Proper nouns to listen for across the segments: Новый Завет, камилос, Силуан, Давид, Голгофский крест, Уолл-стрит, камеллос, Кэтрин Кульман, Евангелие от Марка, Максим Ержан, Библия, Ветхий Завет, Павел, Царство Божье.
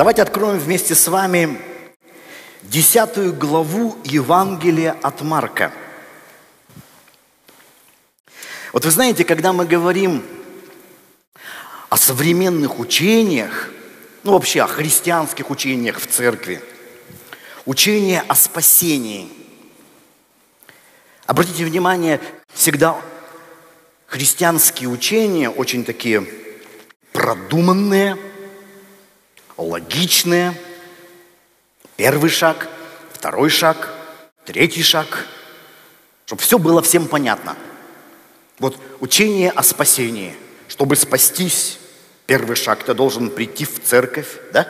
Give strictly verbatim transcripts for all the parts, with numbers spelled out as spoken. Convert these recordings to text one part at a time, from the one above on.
Давайте откроем вместе с вами десятую главу Евангелия от Марка. Вот вы знаете, когда мы говорим о современных учениях, ну вообще о христианских учениях в церкви, учение о спасении. Обратите внимание, всегда христианские учения очень такие продуманные, логичные. Первый шаг, второй шаг, третий шаг, чтобы все было всем понятно. Вот учение о спасении. Чтобы спастись, первый шаг, ты должен прийти в церковь, да?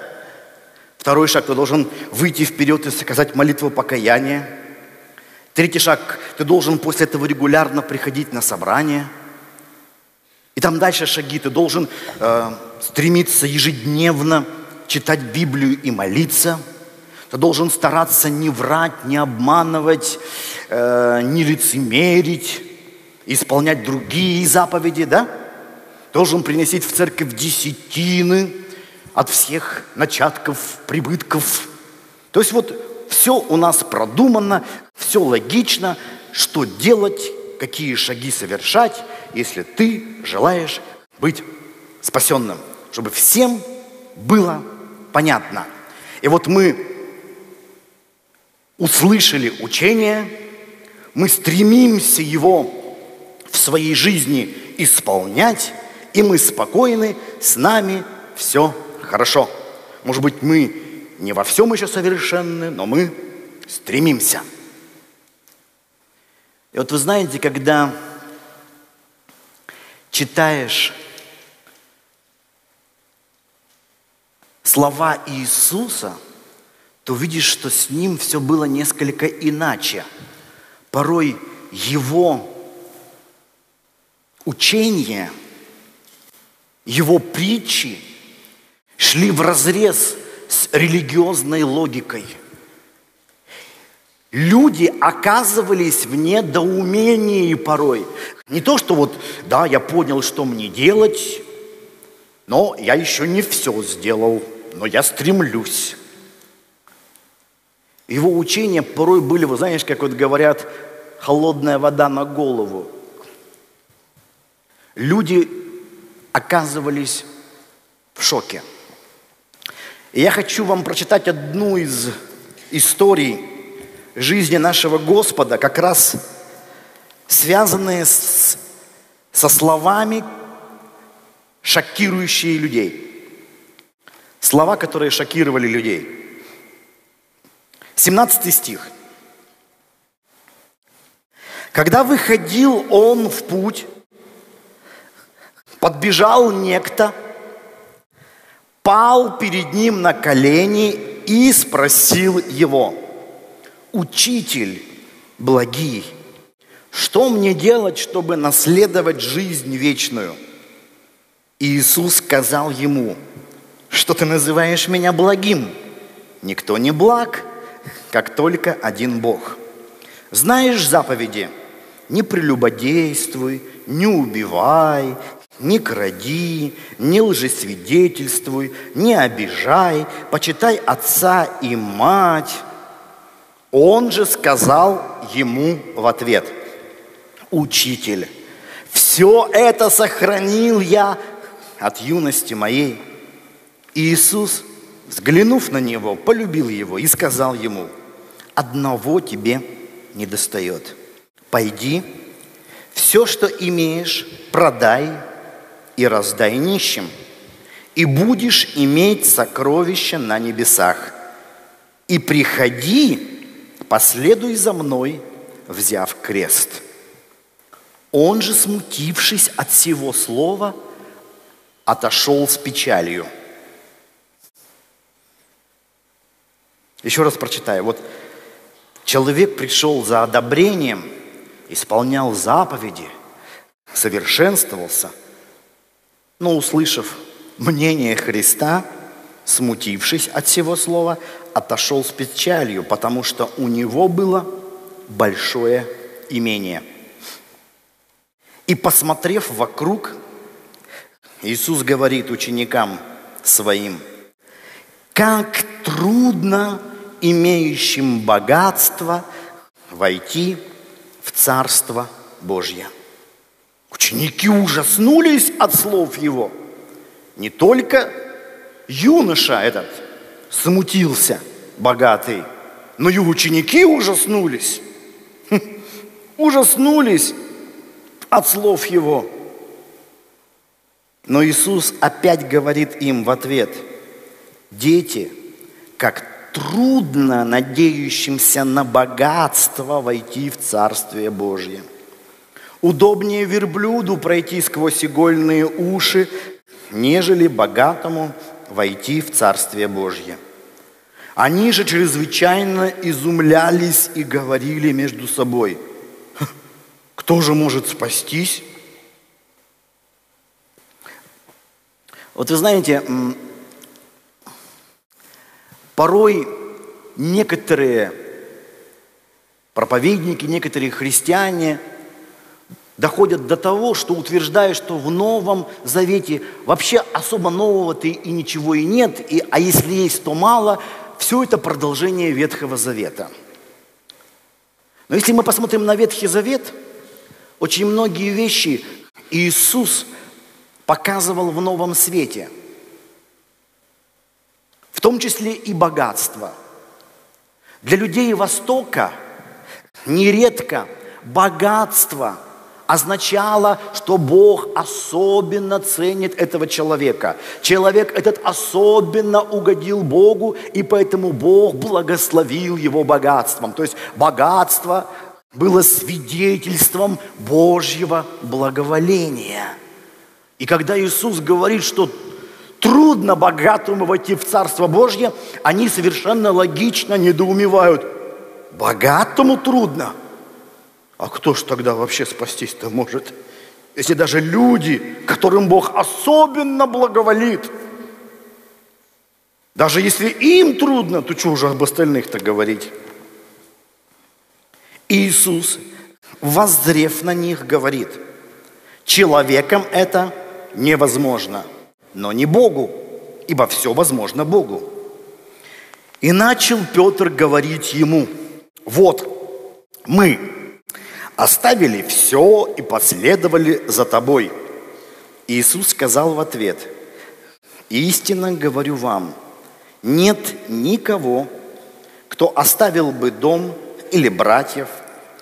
Второй шаг, ты должен выйти вперед и сказать молитву покаяния. Третий шаг, ты должен после этого регулярно приходить на собрание. И там дальше шаги, ты должен э, стремиться ежедневно читать Библию и молиться. Ты должен стараться не врать, не обманывать, э, не лицемерить. Исполнять другие заповеди, да? Должен приносить в церковь десятины от всех начатков, прибытков. То есть вот все у нас продумано, все логично, что делать, какие шаги совершать, если ты желаешь быть спасенным, чтобы всем было понятно. И вот мы услышали учение, мы стремимся его в своей жизни исполнять, и мы спокойны, с нами все хорошо. Может быть, мы не во всем еще совершенны, но мы стремимся. И вот вы знаете, когда читаешь слова Иисуса, то видишь, что с Ним все было несколько иначе. Порой Его учения, его притчи шли вразрез с религиозной логикой. Люди оказывались в недоумении порой. Не то, что вот, да, я понял, что мне делать, но я еще не все сделал, но я стремлюсь. Его учения порой были, вы знаешь, как вот говорят, холодная вода на голову. Люди оказывались в шоке. И я хочу вам прочитать одну из историй жизни нашего Господа, как раз связанные с, со словами, шокирующие людей. Слова, которые шокировали людей. семнадцатый стих. «Когда выходил он в путь, подбежал некто, пал перед ним на колени и спросил его: «Учитель благий, что мне делать, чтобы наследовать жизнь вечную?» Иисус сказал ему: «Что ты называешь меня благим? Никто не благ, как только один Бог. Знаешь заповеди: не прелюбодействуй, не убивай, не кради, не лжесвидетельствуй, не обижай, почитай отца и мать». Он же сказал ему в ответ: «Учитель, все это сохранил я от юности моей». Иисус, взглянув на него, полюбил его и сказал ему: «Одного тебе недостает. Пойди, все, что имеешь, продай и раздай нищим, и будешь иметь сокровища на небесах. И приходи, последуй за мной, взяв крест». Он же, смутившись от сего слова, отошел с печалью. Еще раз прочитаю. Вот человек пришел за одобрением, исполнял заповеди, совершенствовался, но, услышав мнение Христа, смутившись от сего слова, отошел с печалью, потому что у него было большое имение. И, посмотрев вокруг, Иисус говорит ученикам своим: Как трудно имеющим богатство войти в Царство Божье. Ученики ужаснулись от слов его. Не только юноша этот смутился, богатый, но и ученики ужаснулись. Ужаснулись от слов его. Но Иисус опять говорит им в ответ: дети, как трудно надеющимся на богатство войти в Царствие Божье. Удобнее верблюду пройти сквозь игольные уши, нежели богатому войти в Царствие Божье. Они же чрезвычайно изумлялись и говорили между собой: кто же может спастись? Вот вы знаете, порой некоторые проповедники, некоторые христиане доходят до того, что утверждают, что в Новом Завете вообще особо нового-то и ничего и нет, и, а если есть, то мало. Все это продолжение Ветхого Завета. Но если мы посмотрим на Ветхий Завет, очень многие вещи Иисус показывал в новом свете, в том числе и богатство. Для людей Востока нередко богатство означало, что Бог особенно ценит этого человека. Человек этот особенно угодил Богу, и поэтому Бог благословил его богатством. То есть богатство было свидетельством Божьего благоволения. И когда Иисус говорит, что трудно богатому войти в Царство Божье, они совершенно логично недоумевают. Богатому трудно? А кто ж тогда вообще спастись-то может? Если даже люди, которым Бог особенно благоволит, даже если им трудно, то что уже об остальных-то говорить? Иисус, воззрев на них, говорит: человеком это невозможно, но не Богу, ибо все возможно Богу. И начал Петр говорить ему: вот мы оставили все и последовали за тобой. Иисус сказал в ответ: истинно говорю вам, нет никого, кто оставил бы дом, или братьев,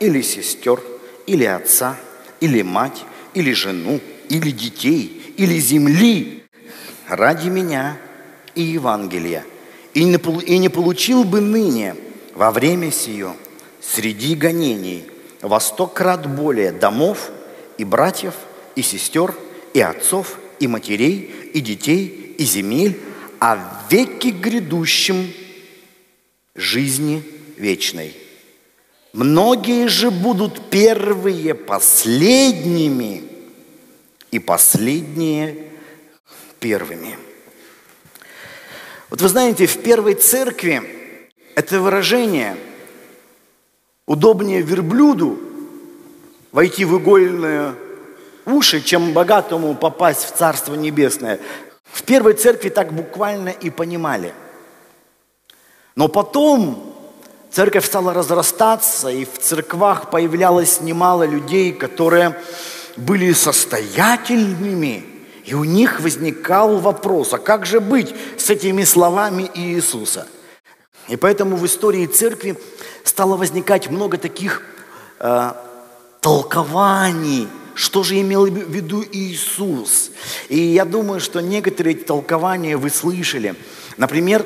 или сестер, или отца, или мать, или жену, или детей, или земли ради меня и Евангелия, и не получил бы ныне во время сие среди гонений во сто крат более домов и братьев, и сестер, и отцов, и матерей, и детей, и земель, а в веке грядущем жизни вечной. Многие же будут первые последними, и последние первыми. Вот вы знаете, в первой церкви это выражение «удобнее верблюду войти в игольные уши, чем богатому попасть в Царство Небесное». В первой церкви так буквально и понимали. Но потом церковь стала разрастаться, и в церквах появлялось немало людей, которые были состоятельными, и у них возникал вопрос: а как же быть с этими словами Иисуса? И поэтому в истории церкви стало возникать много таких э, толкований, что же имел в виду Иисус. И я думаю, что некоторые эти толкования вы слышали. Например,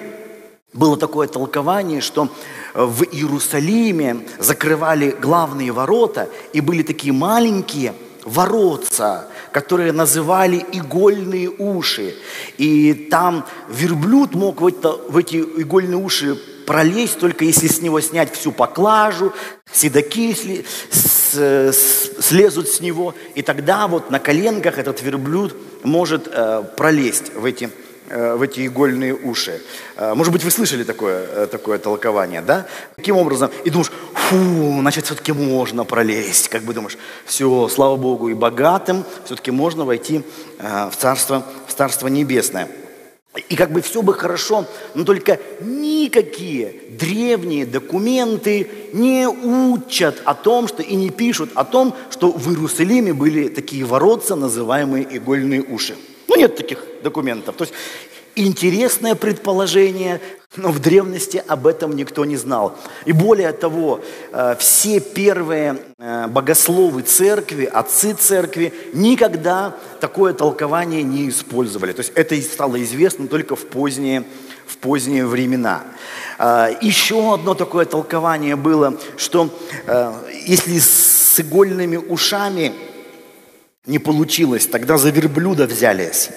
было такое толкование, что в Иерусалиме закрывали главные ворота, и были такие маленькие воротца, которые называли игольные уши. И там верблюд мог в, это, в эти игольные уши пролезть, только если с него снять всю поклажу, седоки сли, с, с, слезут с него, и тогда вот на коленках этот верблюд может э, пролезть в эти, э, в эти игольные уши. Э, может быть, вы слышали такое, э, такое толкование, да? Таким образом, и думаешь: фу, значит, все-таки можно пролезть. Как бы думаешь: все, слава Богу, и богатым все-таки можно войти э, в, царство, в Царство Небесное. И как бы все бы хорошо, но только никакие древние документы не учат о том, что и не пишут о том, что в Иерусалиме были такие воротца, называемые игольные уши. Ну, нет таких документов. То есть интересное предположение, но в древности об этом никто не знал. И более того, все первые богословы церкви, отцы церкви никогда такое толкование не использовали. То есть это стало известно только в поздние, в поздние времена. Еще одно такое толкование было, что если с игольными ушами не получилось, тогда за верблюда взялись.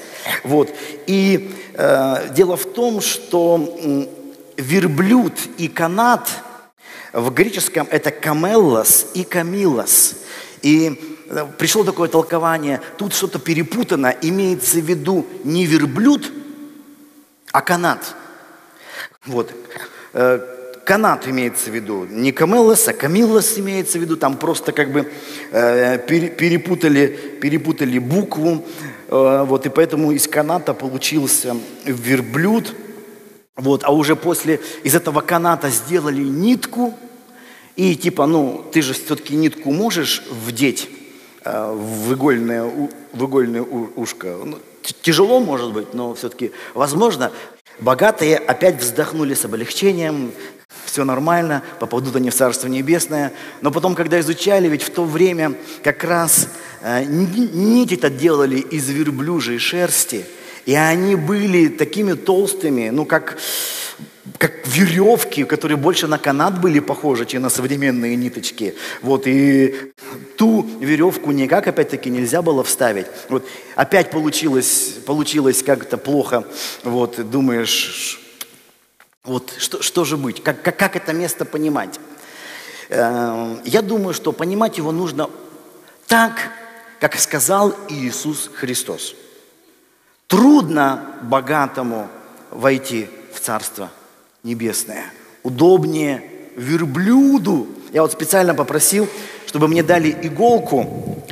Вот. И э, дело в том, что верблюд и канат в греческом это камеллос и камилос. И э, пришло такое толкование, тут что-то перепутано, имеется в виду не верблюд, а канат. Вот. Э, Канат имеется в виду, не камелос, а камилос имеется в виду, там просто как бы э, перепутали, перепутали букву, э, вот, и поэтому из каната получился верблюд, вот, а уже после из этого каната сделали нитку, и типа, ну, ты же все-таки нитку можешь вдеть э, в игольное, в игольное ушко, ну, тяжело может быть, но все-таки возможно. Богатые опять вздохнули с облегчением, все нормально, попадут они в Царство Небесное. Но потом, когда изучали, ведь в то время как раз э, нити-то делали из верблюжьей шерсти, и они были такими толстыми, ну как, как веревки, которые больше на канат были похожи, чем на современные ниточки. Вот, и ту веревку никак, опять-таки, нельзя было вставить. Вот, опять получилось, получилось как-то плохо, вот, думаешь... Вот что, что же быть? Как, как, как это место понимать? Э, я думаю, что понимать его нужно так, как сказал Иисус Христос. Трудно богатому войти в Царство Небесное. Удобнее верблюду. Я вот специально попросил, чтобы мне дали иголку.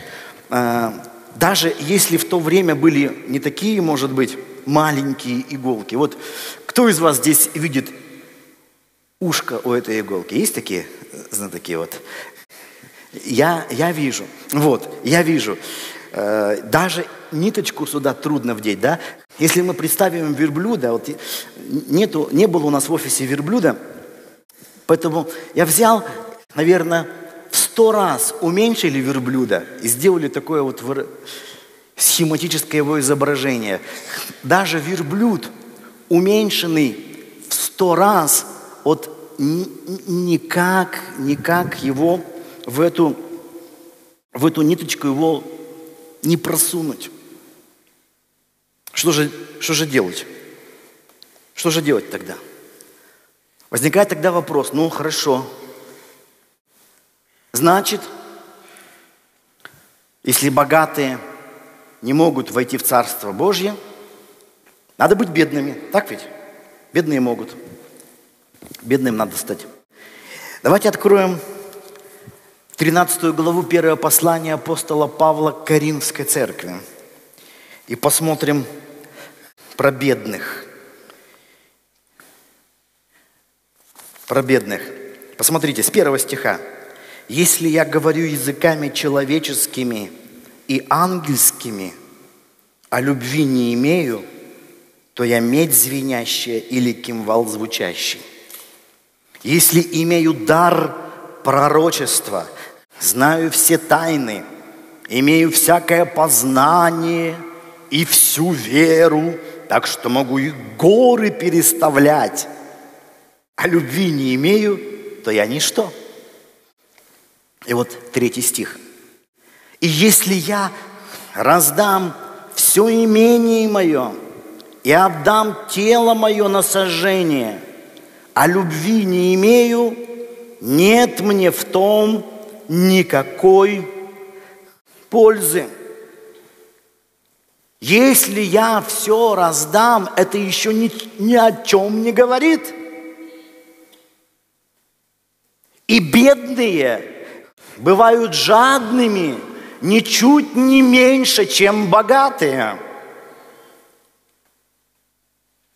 Э, даже если в то время были не такие, может быть, маленькие иголки. Вот кто из вас здесь видит ушко у этой иголки? Есть такие знатоки? Вот. Я, я вижу. Вот, я вижу. Даже ниточку сюда трудно вдеть, да? Если мы представим верблюда, вот нету, не было у нас в офисе верблюда, поэтому я взял, наверное, в сто раз уменьшили верблюда и сделали такое вот... Вор... схематическое его изображение. Даже верблюд, уменьшенный в сто раз, от никак, никак его в эту, в эту ниточку его не просунуть. Что же, что же делать? Что же делать тогда? Возникает тогда вопрос, ну хорошо, значит, если богатые не могут войти в Царство Божье, надо быть бедными, так ведь? Бедные могут. Бедным надо стать. Давайте откроем тринадцатую главу первого послания апостола Павла к Коринфской церкви и посмотрим про бедных. Про бедных. Посмотрите, с первого стиха. «Если я говорю языками человеческими и ангельскими, а любви не имею, то я медь звенящая или кимвал звучащий. Если имею дар пророчества, знаю все тайны, имею всякое познание и всю веру, так что могу и горы переставлять, а любви не имею, то я ничто». И вот третий стих. «И если я раздам все имение мое и отдам тело мое на сожжение, а любви не имею, нет мне в том никакой пользы». Если я все раздам, это еще ни, ни о чем не говорит. И бедные бывают жадными ничуть не меньше, чем богатые.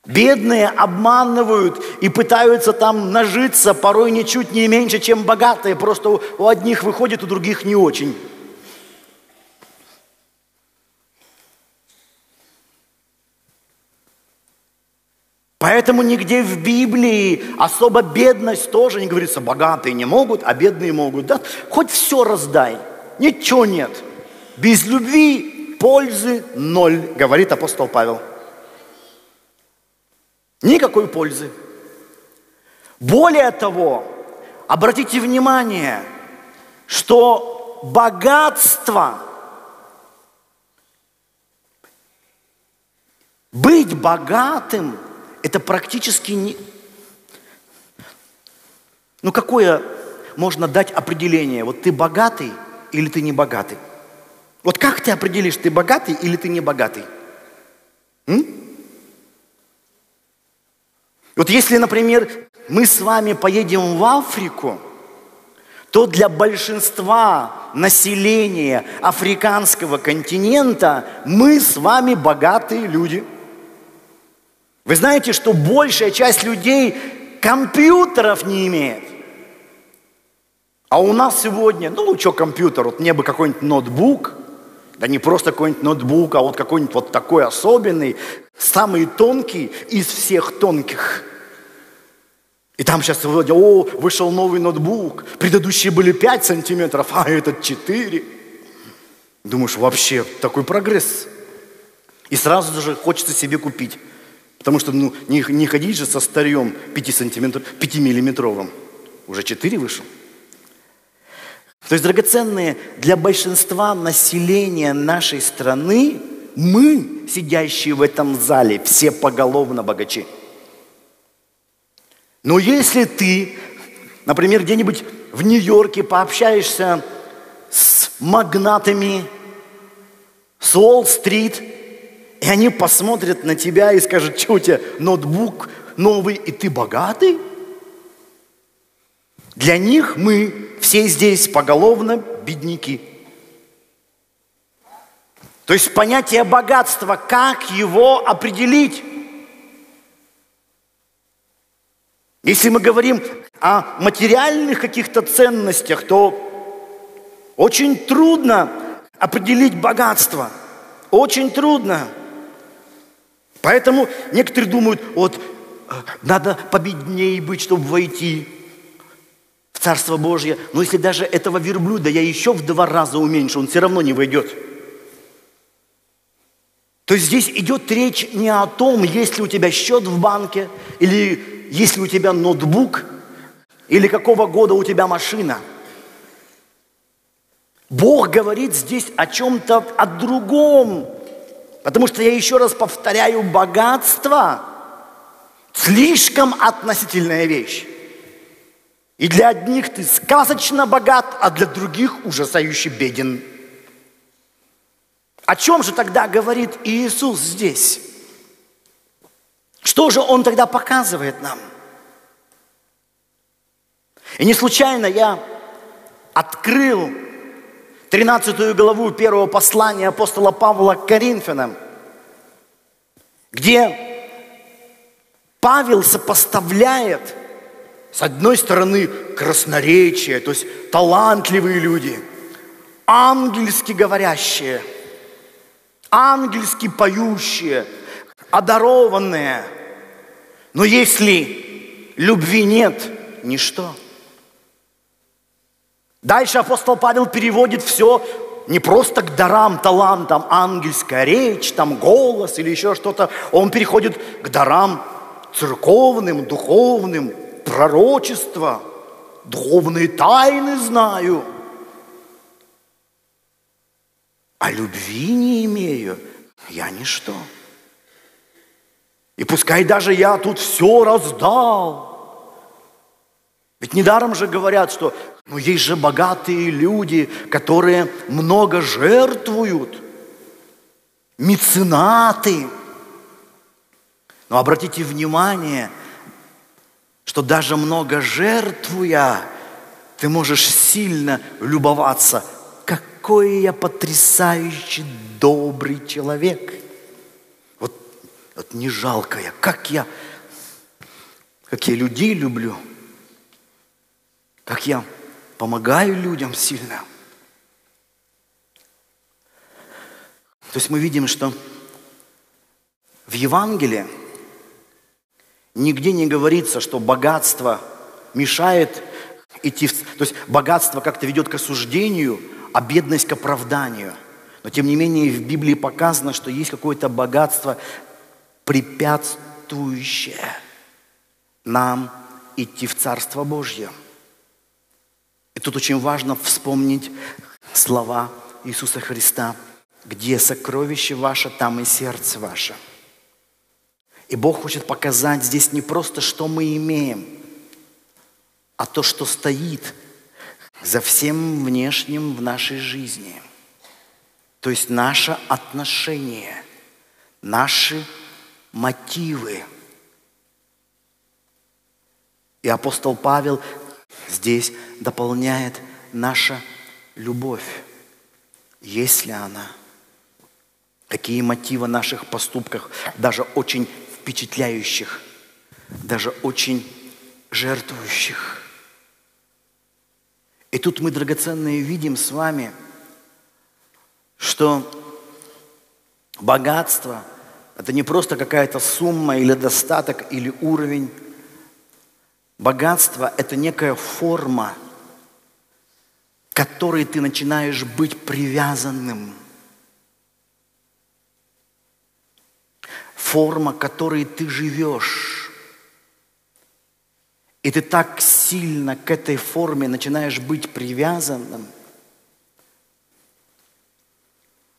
Бедные обманывают и пытаются там нажиться, порой ничуть не меньше, чем богатые. Просто у одних выходит, у других не очень. Поэтому нигде в Библии особо бедность тоже не говорится. Богатые не могут, а бедные могут. Да? Хоть все раздай, ничего нет. Без любви пользы ноль, говорит апостол Павел. Никакой пользы. Более того, обратите внимание, что богатство, быть богатым, это практически не... Ну какое можно дать определение? Вот ты богатый или ты не богатый? Вот как ты определишь, ты богатый или ты не богатый? М? Вот если, например, мы с вами поедем в Африку, то для большинства населения африканского континента мы с вами богатые люди. Вы знаете, что большая часть людей компьютеров не имеет. А у нас сегодня, ну, ну что компьютер, вот мне бы какой-нибудь ноутбук, да не просто какой-нибудь ноутбук, а вот какой-нибудь вот такой особенный, самый тонкий из всех тонких. И там сейчас вроде, о, вышел новый ноутбук, предыдущие были пять сантиметров, а этот четыре. Думаешь, вообще такой прогресс. И сразу же хочется себе купить, потому что ну, не, не ходить же со старьем пятимиллиметровым, уже четыре вышел. То есть, драгоценные, для большинства населения нашей страны мы, сидящие в этом зале, все поголовно богачи. Но если ты, например, где-нибудь в Нью-Йорке пообщаешься с магнатами, с Уолл-стрит, и они посмотрят на тебя и скажут, что у тебя ноутбук новый, и ты богатый? Для них мы... Все здесь поголовно бедняки. То есть понятие богатства, как его определить? Если мы говорим о материальных каких-то ценностях, то очень трудно определить богатство. Очень трудно. Поэтому некоторые думают, вот надо победнее быть, чтобы войти в Царство Божье. Но если даже этого верблюда я еще в два раза уменьшу, он все равно не войдет. То есть здесь идет речь не о том, есть ли у тебя счет в банке, или есть ли у тебя ноутбук, или какого года у тебя машина. Бог говорит здесь о чем-то, о другом. Потому что я еще раз повторяю, богатство – слишком относительная вещь. И для одних ты сказочно богат, а для других ужасающе беден. О чем же тогда говорит Иисус здесь? Что же Он тогда показывает нам? И не случайно я открыл тринадцатую главу первого послания апостола Павла к Коринфянам, где Павел сопоставляет с одной стороны красноречие, то есть талантливые люди, ангельски говорящие, ангельски поющие, одарованные. Но если любви нет, ничто. Дальше апостол Павел переводит все не просто к дарам, талантам, ангельская речь, там голос или еще что-то. Он переходит к дарам церковным, духовным, пророчество, духовные тайны знаю, а любви не имею, я ничто. И пускай даже я тут все раздал. Ведь недаром же говорят, что ну, есть же богатые люди, которые много жертвуют, меценаты. Но обратите внимание, что даже много жертвуя, ты можешь сильно любоваться. Какой я потрясающий добрый человек. Вот Вот не жалко я. Как я, как я людей люблю. Как я помогаю людям сильно. То есть мы видим, что в Евангелии нигде не говорится, что богатство мешает идти в... То есть богатство как-то ведет к осуждению, а бедность к оправданию. Но тем не менее в Библии показано, что есть какое-то богатство, препятствующее нам идти в Царство Божье. И тут очень важно вспомнить слова Иисуса Христа. Где сокровище ваше, там и сердце ваше. И Бог хочет показать здесь не просто, что мы имеем, а то, что стоит за всем внешним в нашей жизни. То есть наше отношение, наши мотивы. И апостол Павел здесь дополняет: наша любовь, если она. Такие мотивы наших поступках, даже очень впечатляющих, даже очень жертвующих. И тут мы, драгоценные, видим с вами, что богатство – это не просто какая-то сумма или достаток, или уровень. Богатство – это некая форма, к которой ты начинаешь быть привязанным. Форма, которой ты живешь. И ты так сильно к этой форме начинаешь быть привязанным,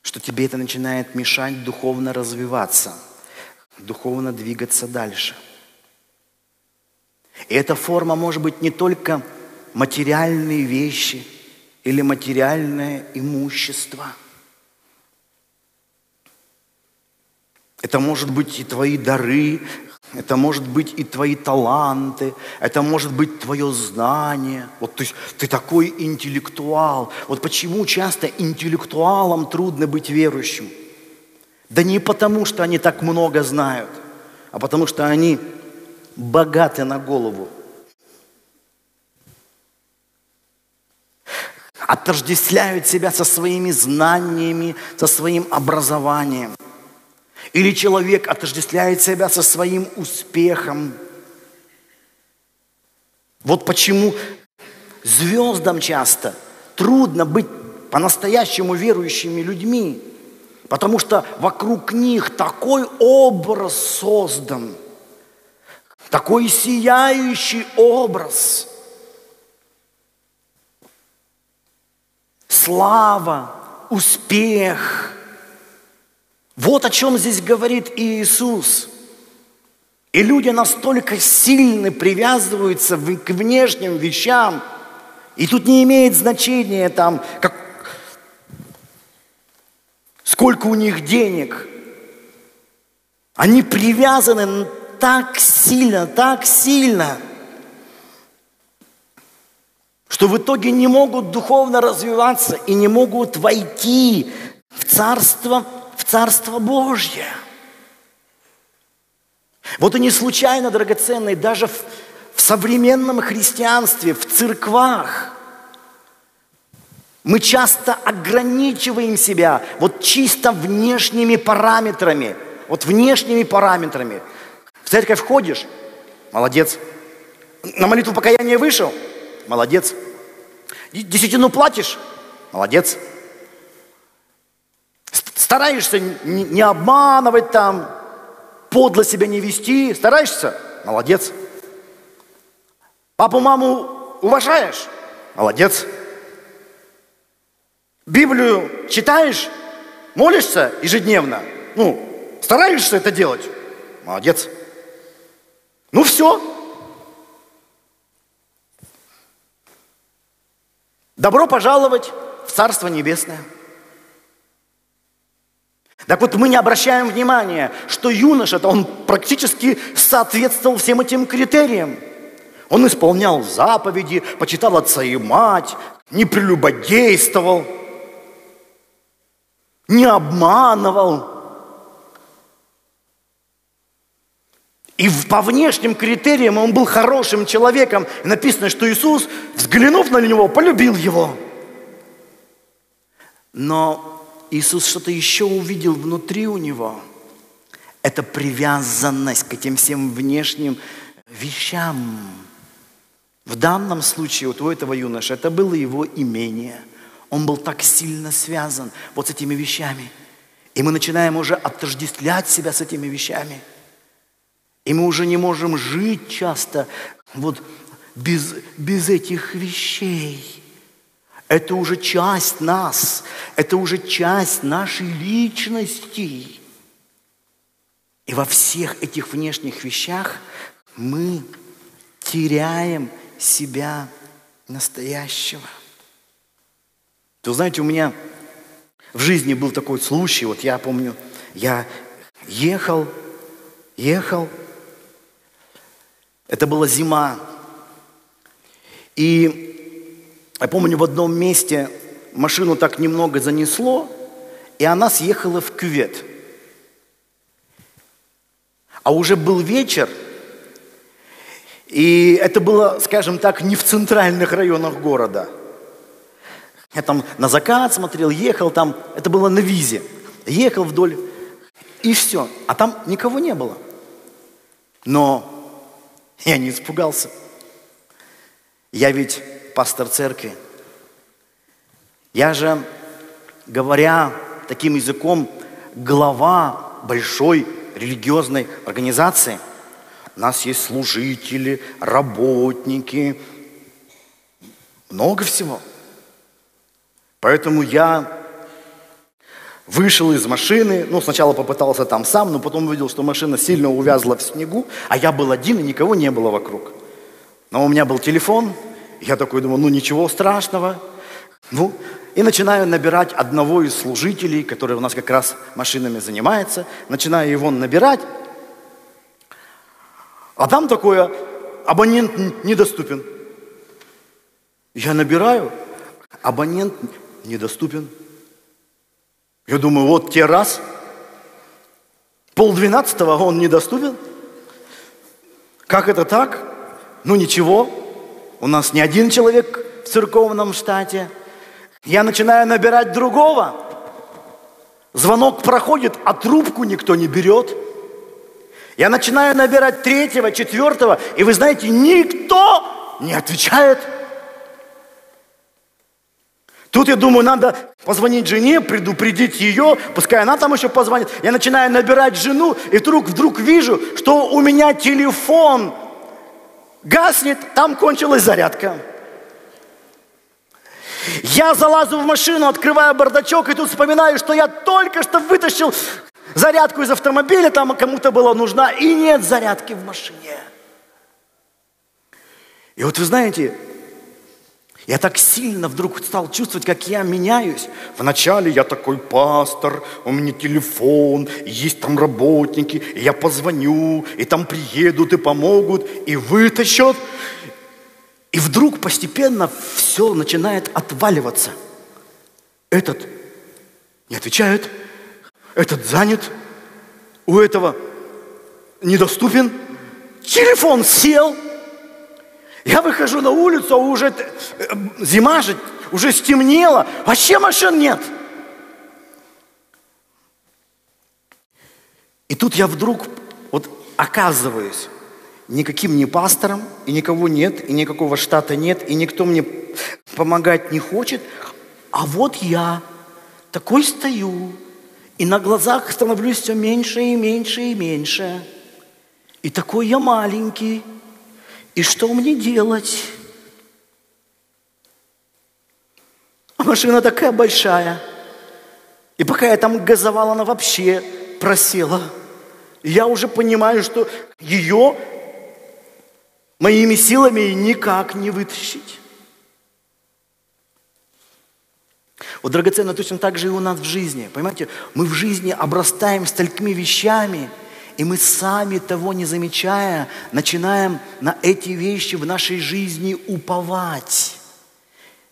что тебе это начинает мешать духовно развиваться, духовно двигаться дальше. И эта форма может быть не только материальные вещи или материальное имущество. Это может быть и твои дары, это может быть и твои таланты, это может быть твое знание. Вот, то есть, ты такой интеллектуал. Вот почему часто интеллектуалам трудно быть верующим? Да не потому, что они так много знают, а потому, что они богаты на голову. Отождествляют себя со своими знаниями, со своим образованием. Или человек отождествляет себя со своим успехом. Вот почему звездам часто трудно быть по-настоящему верующими людьми, потому что вокруг них такой образ создан, такой сияющий образ. Слава, успех. Вот о чем здесь говорит Иисус. И люди настолько сильно привязываются к внешним вещам, и тут не имеет значения, там, как... сколько у них денег. Они привязаны так сильно, так сильно, что в итоге не могут духовно развиваться и не могут войти в Царство Божье. В Царство Божье. Вот и не случайно, драгоценные, даже в, в современном христианстве, в церквах, мы часто ограничиваем себя вот чисто внешними параметрами. Вот внешними параметрами. В церковь входишь? Молодец. На молитву покаяния вышел? Молодец. Десятину платишь? Молодец. Стараешься не обманывать там, подло себя не вести. Стараешься? Молодец. Папу, маму уважаешь? Молодец. Библию читаешь? Молишься ежедневно? Ну, стараешься это делать? Молодец. Ну все. Добро пожаловать в Царство Небесное. Так вот, мы не обращаем внимания, что юноша-то он практически соответствовал всем этим критериям. Он исполнял заповеди, почитал отца и мать, не прелюбодействовал, не обманывал. И по внешним критериям он был хорошим человеком. И написано, что Иисус, взглянув на него, полюбил его. Но Иисус что-то еще увидел внутри у него. Это привязанность к этим всем внешним вещам. В данном случае вот у этого юноши это было его имение. Он был так сильно связан вот с этими вещами. И мы начинаем уже отождествлять себя с этими вещами. И мы уже не можем жить часто вот без, без этих вещей. Это уже часть нас. Это уже часть нашей личности. И во всех этих внешних вещах мы теряем себя настоящего. Вы знаете, у меня в жизни был такой случай. Вот я помню, я ехал, ехал. Это была зима. И я помню, в одном месте машину так немного занесло, и она съехала в кювет. А уже был вечер, и это было, скажем так, не в центральных районах города. Я там на закат смотрел, ехал там, это было на визе. Ехал вдоль, и все. А там никого не было. Но я не испугался. Я ведь пастор церкви. Я же, говоря таким языком, глава большой религиозной организации. У нас есть служители, работники, много всего. Поэтому я вышел из машины, ну сначала попытался там сам, но потом увидел, что машина сильно увязла в снегу, а я был один и никого не было вокруг. Но у меня был телефон, я такой думаю, ну ничего страшного. Ну, и начинаю набирать одного из служителей, который у нас как раз машинами занимается, начинаю его набирать, а там такое, абонент недоступен. Я набираю, абонент недоступен. Я думаю, вот те раз, полдвенадцатого он недоступен. Как это так? Ну ничего, у нас не один человек в церковном штате. Я начинаю набирать другого. Звонок проходит, а трубку никто не берет. Я начинаю набирать третьего, четвертого, и вы знаете, никто не отвечает. Тут я думаю, надо позвонить жене, предупредить ее, пускай она там еще позвонит. Я начинаю набирать жену, и вдруг, вдруг вижу, что у меня телефон гаснет, там кончилась зарядка. Я залазу в машину, открываю бардачок, и тут вспоминаю, что я только что вытащил зарядку из автомобиля, там кому-то была нужна, и нет зарядки в машине. И вот вы знаете, я так сильно вдруг стал чувствовать, как я меняюсь. Вначале я такой пастор, у меня телефон, есть там работники, и я позвоню, и там приедут, и помогут, и вытащат. И вдруг постепенно все начинает отваливаться. Этот не отвечает, этот занят, у этого недоступен, телефон сел. Я выхожу на улицу, уже зима же, уже стемнело, вообще машин нет. И тут я вдруг вот оказываюсь никаким не пастором, и никого нет, и никакого штата нет, и никто мне помогать не хочет. А вот я такой стою, и на глазах становлюсь все меньше и меньше и меньше. И такой я маленький. И что мне делать? Машина такая большая. И пока я там газовал, она вообще просела. И я уже понимаю, что ее моими силами никак не вытащить. Вот драгоценно точно так же и у нас в жизни. Понимаете, мы в жизни обрастаем столькими вещами, и мы сами, того не замечая, начинаем на эти вещи в нашей жизни уповать.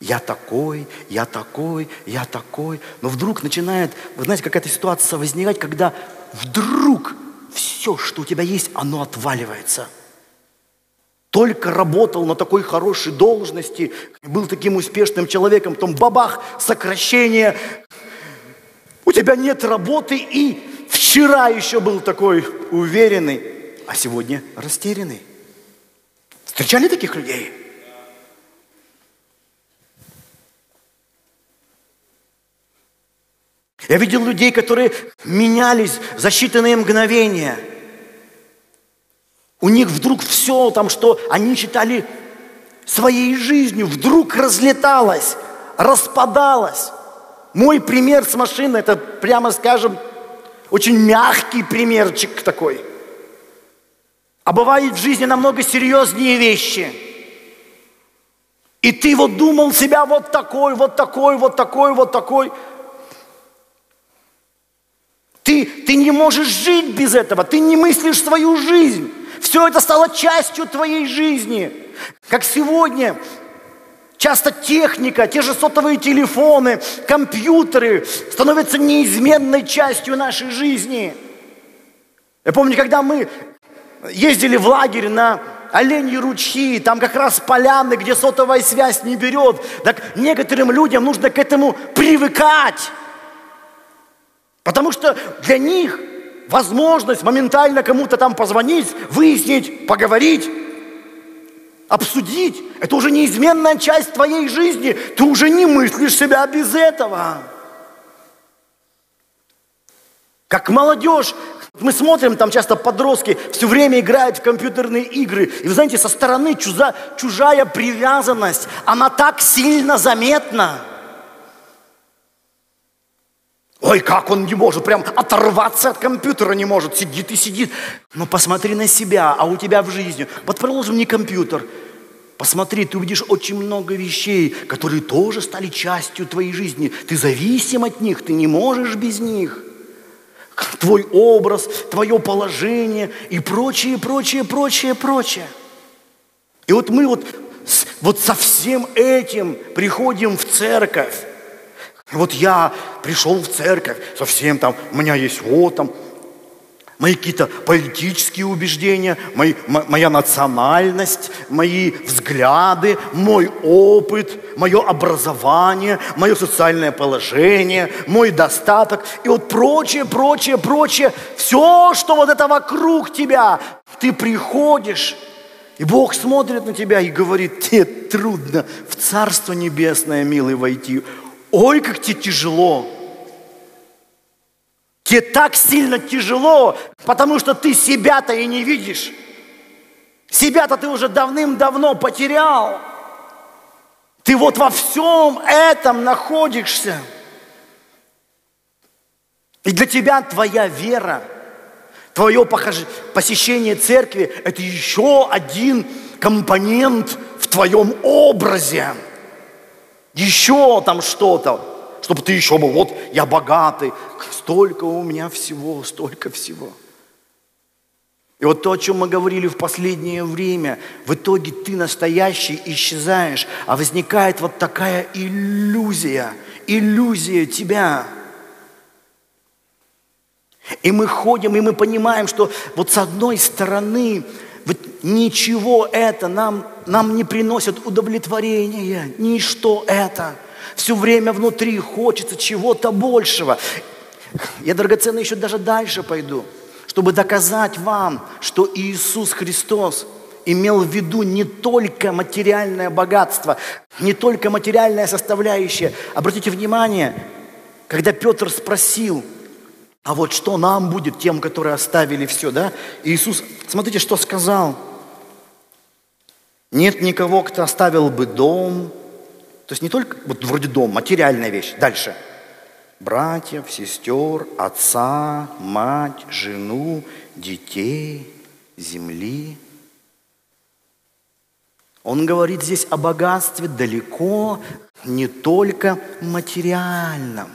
Я такой, я такой, я такой. Но вдруг начинает, вы знаете, какая-то ситуация возникать, когда вдруг все все, что у тебя есть, оно отваливается. Только работал на такой хорошей должности, был таким успешным человеком, потом бабах, сокращение. У тебя нет работы, и вчера еще был такой уверенный, а сегодня растерянный. Встречали таких людей? Я видел людей, которые менялись за считанные мгновения. У них вдруг все, там, что они считали своей жизнью, вдруг разлеталось, распадалось. Мой пример с машиной, это, прямо скажем, очень мягкий примерчик такой. А бывает в жизни намного серьезнее вещи. И ты вот думал себя вот такой, вот такой, вот такой, вот такой. Ты, ты не можешь жить без этого, ты не мыслишь свою жизнь. Все это стало частью твоей жизни. Как сегодня, часто техника, те же сотовые телефоны, компьютеры становятся неизменной частью нашей жизни. Я помню, когда мы ездили в лагерь на Оленьи ручьи, там как раз поляны, где сотовая связь не берет, так некоторым людям нужно к этому привыкать. Потому что для них возможность моментально кому-то там позвонить, выяснить, поговорить, обсудить. Это уже неизменная часть твоей жизни. Ты уже не мыслишь себя без этого. Как молодежь, мы смотрим, там часто подростки все время играют в компьютерные игры. И вы знаете, со стороны чужа, чужая привязанность, она так сильно заметна. Ой, как он не может, прям оторваться от компьютера не может, сидит и сидит. Но посмотри на себя, а у тебя в жизни. Вот продолжим не компьютер. Посмотри, ты увидишь очень много вещей, которые тоже стали частью твоей жизни. Ты зависим от них, ты не можешь без них. Твой образ, твое положение и прочее, прочее, прочее, прочее. И вот мы вот, вот со всем этим приходим в церковь. Вот я пришел в церковь, совсем там, у меня есть вот там, мои какие-то политические убеждения, мои, моя национальность, мои взгляды, мой опыт, мое образование, мое социальное положение, мой достаток и вот прочее, прочее, прочее. Все, что вот это вокруг тебя, ты приходишь, и Бог смотрит на тебя и говорит: тебе трудно в Царство Небесное, милый, войти. Ой, как тебе тяжело. Тебе так сильно тяжело, потому что ты себя-то и не видишь. Себя-то ты уже давным-давно потерял. Ты вот во всем этом находишься. И для тебя твоя вера, твое посещение церкви – это еще один компонент в твоем образе. Еще там что-то, чтобы ты еще был, вот я богатый, столько у меня всего, столько всего. И вот то, о чем мы говорили в последнее время, в итоге ты настоящий исчезаешь, а возникает вот такая иллюзия, иллюзия тебя. И мы ходим, и мы понимаем, что вот с одной стороны... Вот ничего это нам, нам не приносит удовлетворения, ничто это. Все время внутри хочется чего-то большего. Я, драгоценный, еще даже дальше пойду, чтобы доказать вам, что Иисус Христос имел в виду не только материальное богатство, не только материальная составляющая. Обратите внимание, когда Петр спросил: а вот что нам будет тем, которые оставили все, да? Иисус, смотрите, что сказал. Нет никого, кто оставил бы дом. То есть не только, вот вроде дом, материальная вещь. Дальше. Братьев, сестер, отца, мать, жену, детей, земли. Он говорит здесь о богатстве далеко не только материальном.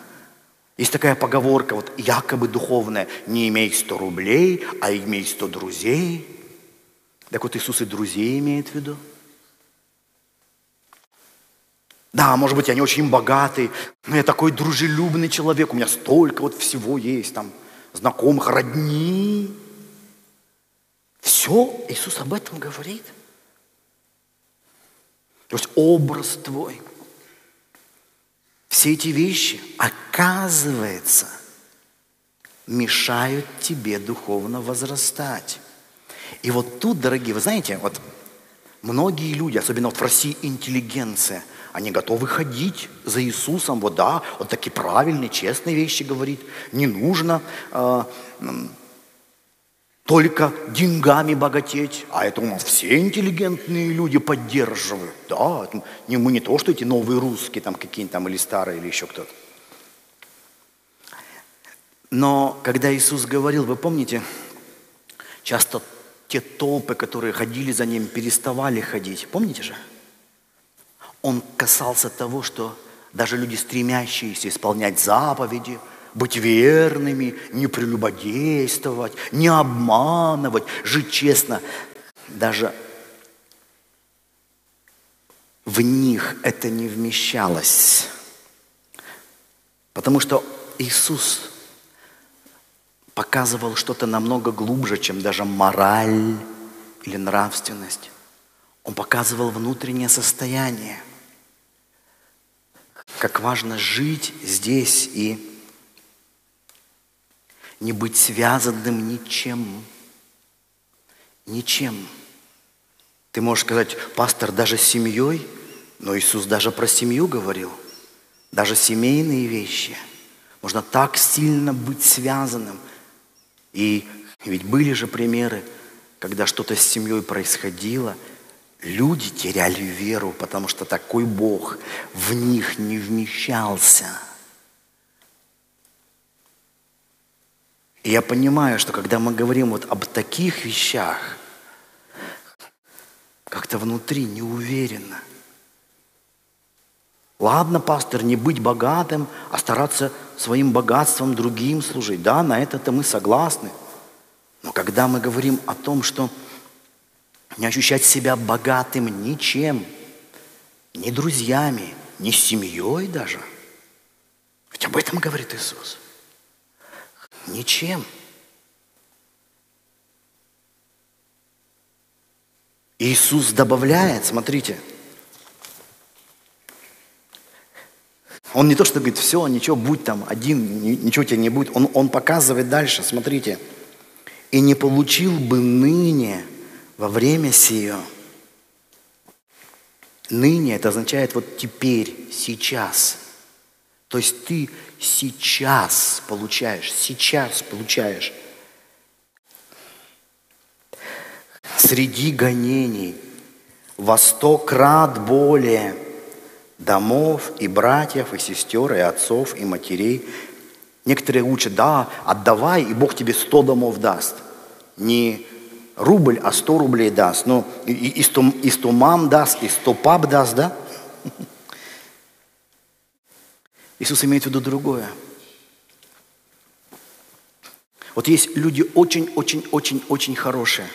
Есть такая поговорка, вот якобы духовная: не имей сто рублей, а имей сто друзей. Так вот Иисус и друзей имеет в виду. Да, может быть, я не очень богатый, но я такой дружелюбный человек, у меня столько вот всего есть, там, знакомых, родни. Иисус об этом говорит. То есть образ твой. Все эти вещи, оказывается, мешают тебе духовно возрастать. И вот тут, дорогие, вы знаете, вот многие люди, особенно вот в России интеллигенция, они готовы ходить за Иисусом, вот да, вот такие правильные, честные вещи говорит. Не нужно э, только деньгами богатеть, а это у нас все интеллигентные люди поддерживают. Да, это, не, мы не то, что эти новые русские там какие-нибудь там или старые, или еще кто-то. Но когда Иисус говорил, вы помните, часто те толпы, которые ходили за Ним, переставали ходить. Помните же? Он касался того, что даже люди, стремящиеся исполнять заповеди, быть верными, не прелюбодействовать, не обманывать, жить честно, даже в них это не вмещалось. Потому что Иисус показывал что-то намного глубже, чем даже мораль или нравственность. Он показывал внутреннее состояние. Как важно жить здесь и не быть связанным ничем. Ничем. Ты можешь сказать, пастор, даже с семьей, но Иисус даже про семью говорил. Даже семейные вещи. Можно так сильно быть связанным. И ведь были же примеры, когда что-то с семьей происходило, люди теряли веру, потому что такой Бог в них не вмещался. И я понимаю, что когда мы говорим вот об таких вещах, как-то внутри не уверенно. Ладно, пастор, не быть богатым, а стараться своим богатством другим служить. Да, на это-то мы согласны. Но когда мы говорим о том, что не ощущать себя богатым ничем, ни друзьями, ни семьей даже. Ведь об этом говорит Иисус. Ничем. Иисус добавляет, смотрите. Он не то, что говорит, все, ничего, будь там один, ничего тебе не будет. Он, он показывает дальше, смотрите. И не получил бы ныне во время сие, ныне, это означает вот теперь, сейчас. То есть ты сейчас получаешь, сейчас получаешь. Среди гонений во сто крат более домов и братьев, и сестер, и отцов, и матерей. Некоторые учат, да, отдавай, и Бог тебе сто домов даст. Не рубль, а сто рублей даст. Ну, и, и, сто, и сто мам даст, и сто пап даст, да? Иисус имеет в виду другое. Вот есть люди очень-очень-очень-очень хорошие,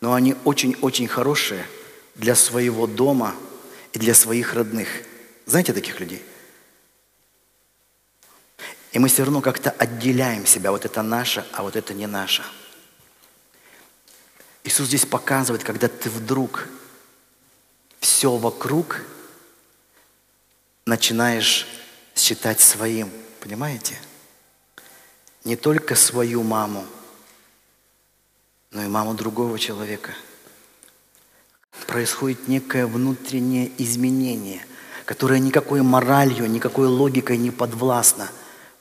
но они очень-очень хорошие для своего дома и для своих родных. Знаете таких людей? И мы все равно как-то отделяем себя. Вот это наше, а вот это не наше. Иисус здесь показывает, когда ты вдруг все вокруг начинаешь считать своим. Понимаете? Не только свою маму, но и маму другого человека. Происходит некое внутреннее изменение, которое никакой моралью, никакой логикой не подвластно.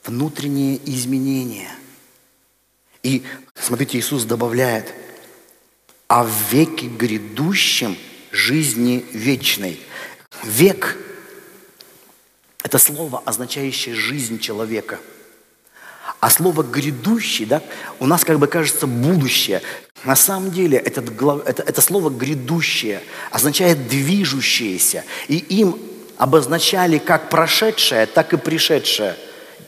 Внутреннее изменение. И, смотрите, Иисус добавляет, а в веке грядущем жизни вечной. Век – это слово, означающее жизнь человека. А слово «грядущий», да, у нас как бы кажется «будущее». На самом деле этот, это, это слово «грядущее» означает «движущееся». И им обозначали как прошедшее, так и пришедшее.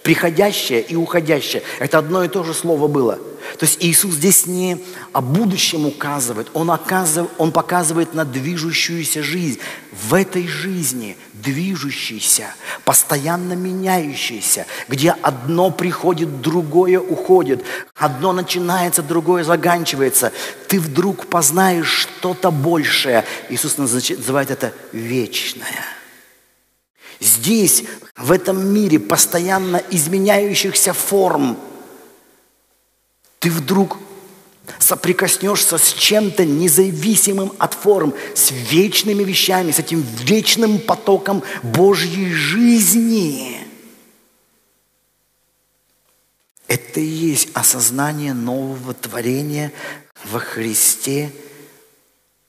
Приходящее и уходящее. Это одно и то же слово было. То есть Иисус здесь не о будущем указывает, Он, оказывает, он показывает на движущуюся жизнь. В этой жизни движущейся, постоянно меняющейся, где одно приходит, другое уходит, одно начинается, другое заканчивается. Ты вдруг познаешь что-то большее. Иисус называет это вечное. Здесь, в этом мире постоянно изменяющихся форм, ты вдруг соприкоснешься с чем-то независимым от форм, с вечными вещами, с этим вечным потоком Божьей жизни. Это и есть осознание нового творения во Христе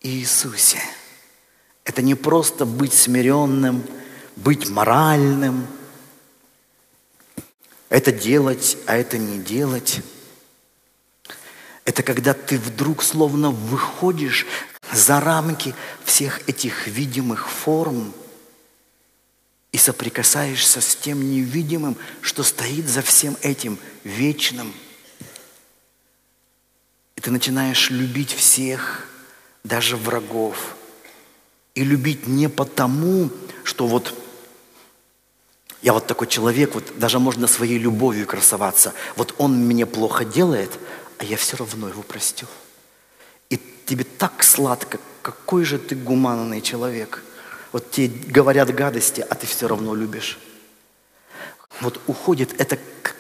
Иисусе. Это не просто быть смиренным, быть моральным, это делать, а это не делать. Это когда ты вдруг словно выходишь за рамки всех этих видимых форм и соприкасаешься с тем невидимым, что стоит за всем этим вечным. И ты начинаешь любить всех, даже врагов. И любить не потому, что вот я вот такой человек, вот даже можно своей любовью красоваться. Вот он мне плохо делает, а я все равно его простил. И тебе так сладко, какой же ты гуманный человек. Вот тебе говорят гадости, а ты все равно любишь. Вот уходит это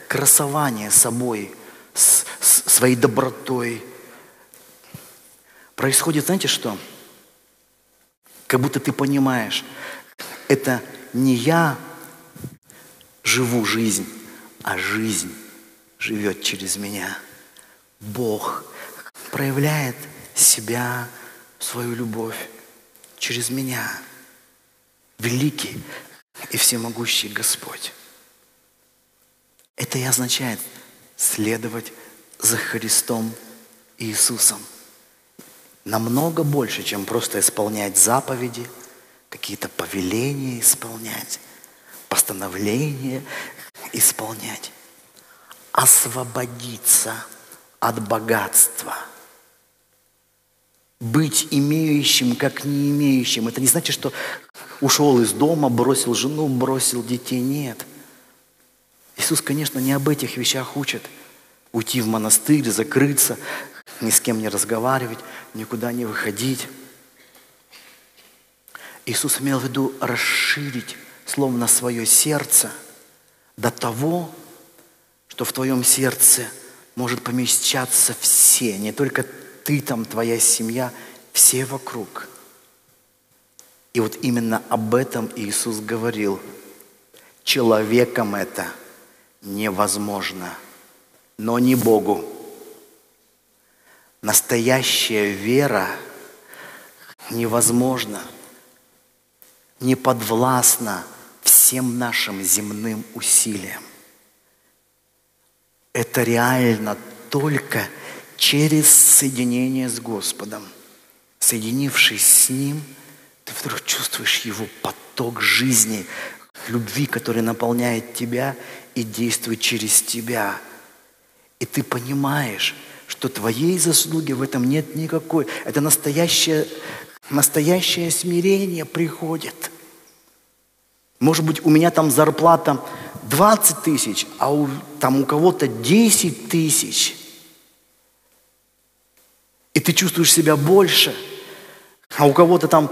красование собой, с, с своей добротой. Происходит, знаете что? Как будто ты понимаешь, это не я живу жизнь, а жизнь живет через меня. Бог проявляет себя, свою любовь через меня. Великий и всемогущий Господь. Это и означает следовать за Христом Иисусом. Намного больше, чем просто исполнять заповеди, какие-то повеления исполнять, постановления исполнять. Освободиться от богатства. Быть имеющим, как не имеющим. Это не значит, что ушел из дома, бросил жену, бросил детей. Нет. Иисус, конечно, не об этих вещах учит. Уйти в монастырь, закрыться, ни с кем не разговаривать, никуда не выходить. Иисус имел в виду расширить, словно свое сердце, до того, что в твоем сердце может помещаться все, не только ты там, твоя семья, все вокруг. И вот именно об этом Иисус говорил. Человеком это невозможно, но не Богу. Настоящая вера невозможна, не подвластна всем нашим земным усилиям. Это реально только через соединение с Господом. Соединившись с Ним, ты вдруг чувствуешь Его поток жизни, любви, который наполняет тебя и действует через тебя. И ты понимаешь, что твоей заслуги в этом нет никакой. Это настоящее, настоящее смирение приходит. Может быть, у меня там зарплата двадцать тысяч, а у, там у кого-то десять тысяч. И ты чувствуешь себя больше, а у кого-то там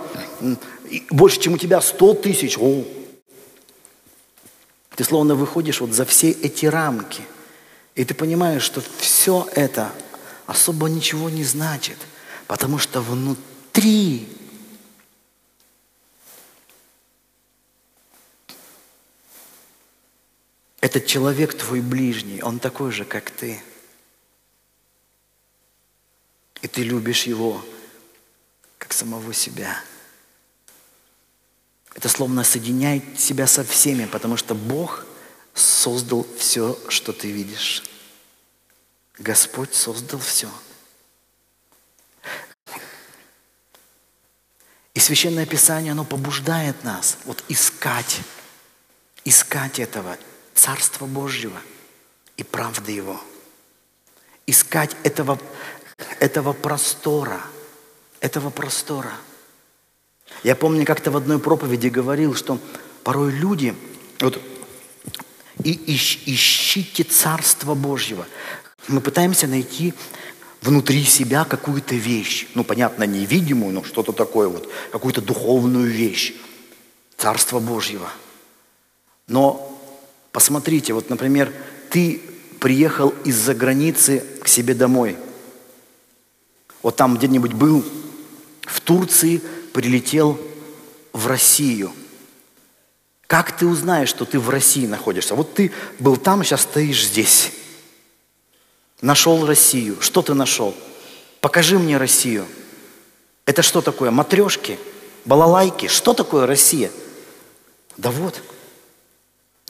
больше, чем у тебя сто тысяч. О! Ты словно выходишь вот за все эти рамки. И ты понимаешь, что все это особо ничего не значит, потому что внутри этот человек твой ближний, он такой же, как ты. И ты любишь его, как самого себя. Это словно соединяет себя со всеми, потому что Бог создал все, что ты видишь. Господь создал все. И Священное Писание, оно побуждает нас вот искать, искать этого Царства Божьего и правды Его. искать этого, этого простора, этого простора. Я помню, как-то в одной проповеди говорил, что порой люди, вот, и ищ, ищите Царство Божьего. Мы пытаемся найти внутри себя какую-то вещь, ну, понятно, невидимую, но что-то такое вот, какую-то духовную вещь, Царство Божьего. Но посмотрите, вот, например, ты приехал из-за границы к себе домой. Вот там где-нибудь был, в Турции, прилетел в Россию. Как ты узнаешь, что ты в России находишься? Вот ты был там, сейчас стоишь здесь. Нашел Россию. Что ты нашел? Покажи мне Россию. Это что такое? Матрешки? Балалайки? Что такое Россия? Да вот.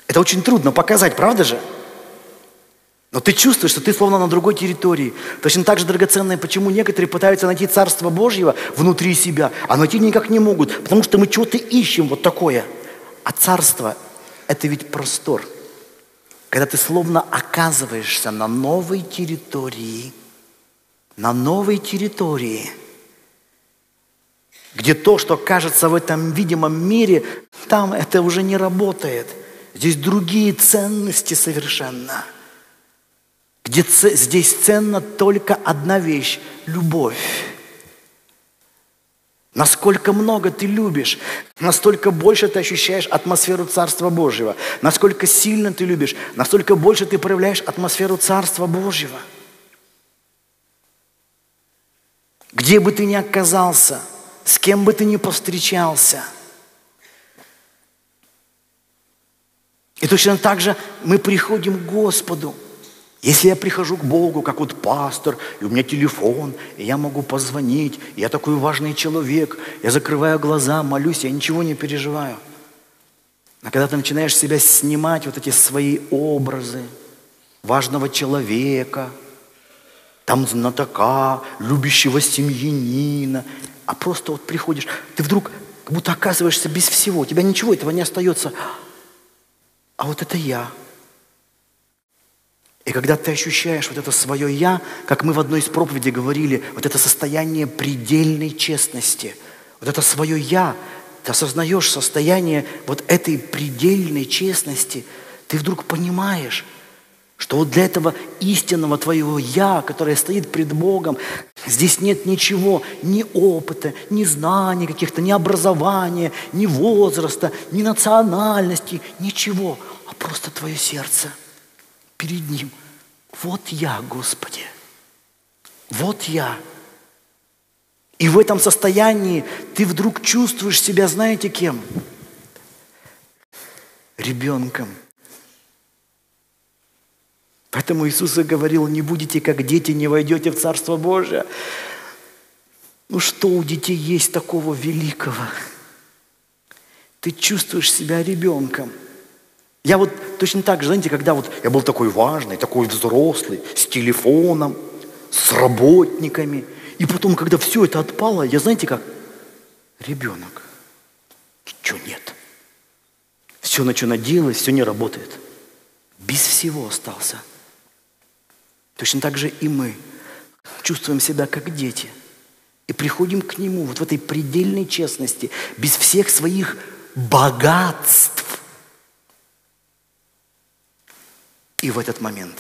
Это очень трудно показать, правда же? Но ты чувствуешь, что ты словно на другой территории. Точно так же драгоценное, почему некоторые пытаются найти Царство Божьего внутри себя, а найти никак не могут, потому что мы чего-то ищем вот такое. А Царство – это ведь простор. Когда ты словно оказываешься на новой территории, на новой территории, где то, что кажется в этом видимом мире, там это уже не работает. Здесь другие ценности совершенно. Где здесь ценна только одна вещь – любовь. Насколько много ты любишь, настолько больше ты ощущаешь атмосферу Царства Божьего. Насколько сильно ты любишь, настолько больше ты проявляешь атмосферу Царства Божьего. Где бы ты ни оказался, с кем бы ты ни повстречался. И точно так же мы приходим к Господу. Если я прихожу к Богу, как вот пастор, и у меня телефон, и я могу позвонить, и я такой важный человек, я закрываю глаза, молюсь, я ничего не переживаю. А когда ты начинаешь себя снимать, вот эти свои образы важного человека, там знатока, любящего семьянина, а просто вот приходишь, ты вдруг как будто оказываешься без всего, у тебя ничего этого не остается. А вот это я. И когда ты ощущаешь вот это свое «я», как мы в одной из проповедей говорили, вот это состояние предельной честности, вот это свое «я», ты осознаешь состояние вот этой предельной честности, ты вдруг понимаешь, что вот для этого истинного твоего «я», которое стоит пред Богом, здесь нет ничего, ни опыта, ни знаний каких-то, ни образования, ни возраста, ни национальности, ничего, а просто твое сердце. Перед Ним. Вот я, Господи. Вот я. И в этом состоянии ты вдруг чувствуешь себя, знаете, кем? Ребенком. Поэтому Иисус и говорил, не будете как дети, не войдете в Царство Божие. Ну что у детей есть такого великого? Ты чувствуешь себя ребенком. Я вот точно так же, знаете, когда вот я был такой важный, такой взрослый, с телефоном, с работниками. И потом, когда все это отпало, я, знаете, как ребенок. Ничего нет. Все, на что надеялась, все не работает. Без всего остался. Точно так же и мы чувствуем себя как дети. И приходим к Нему вот в этой предельной честности, без всех своих богатств. И в этот момент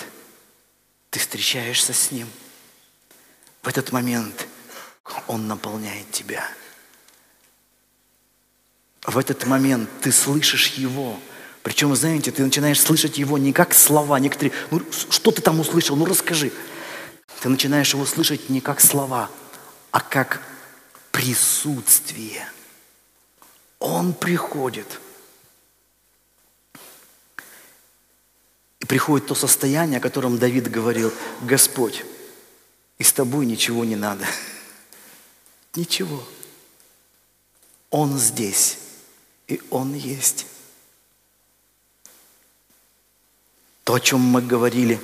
ты встречаешься с Ним. В этот момент Он наполняет тебя. В этот момент ты слышишь Его. Причем, знаете, ты начинаешь слышать Его не как слова. Некоторые, ну что ты там услышал? Ну расскажи. Ты начинаешь Его слышать не как слова, а как присутствие. Он приходит. И приходит то состояние, о котором Давид говорил, Господь, и с тобой ничего не надо. Ничего. Он здесь, и Он есть. То, о чем мы говорили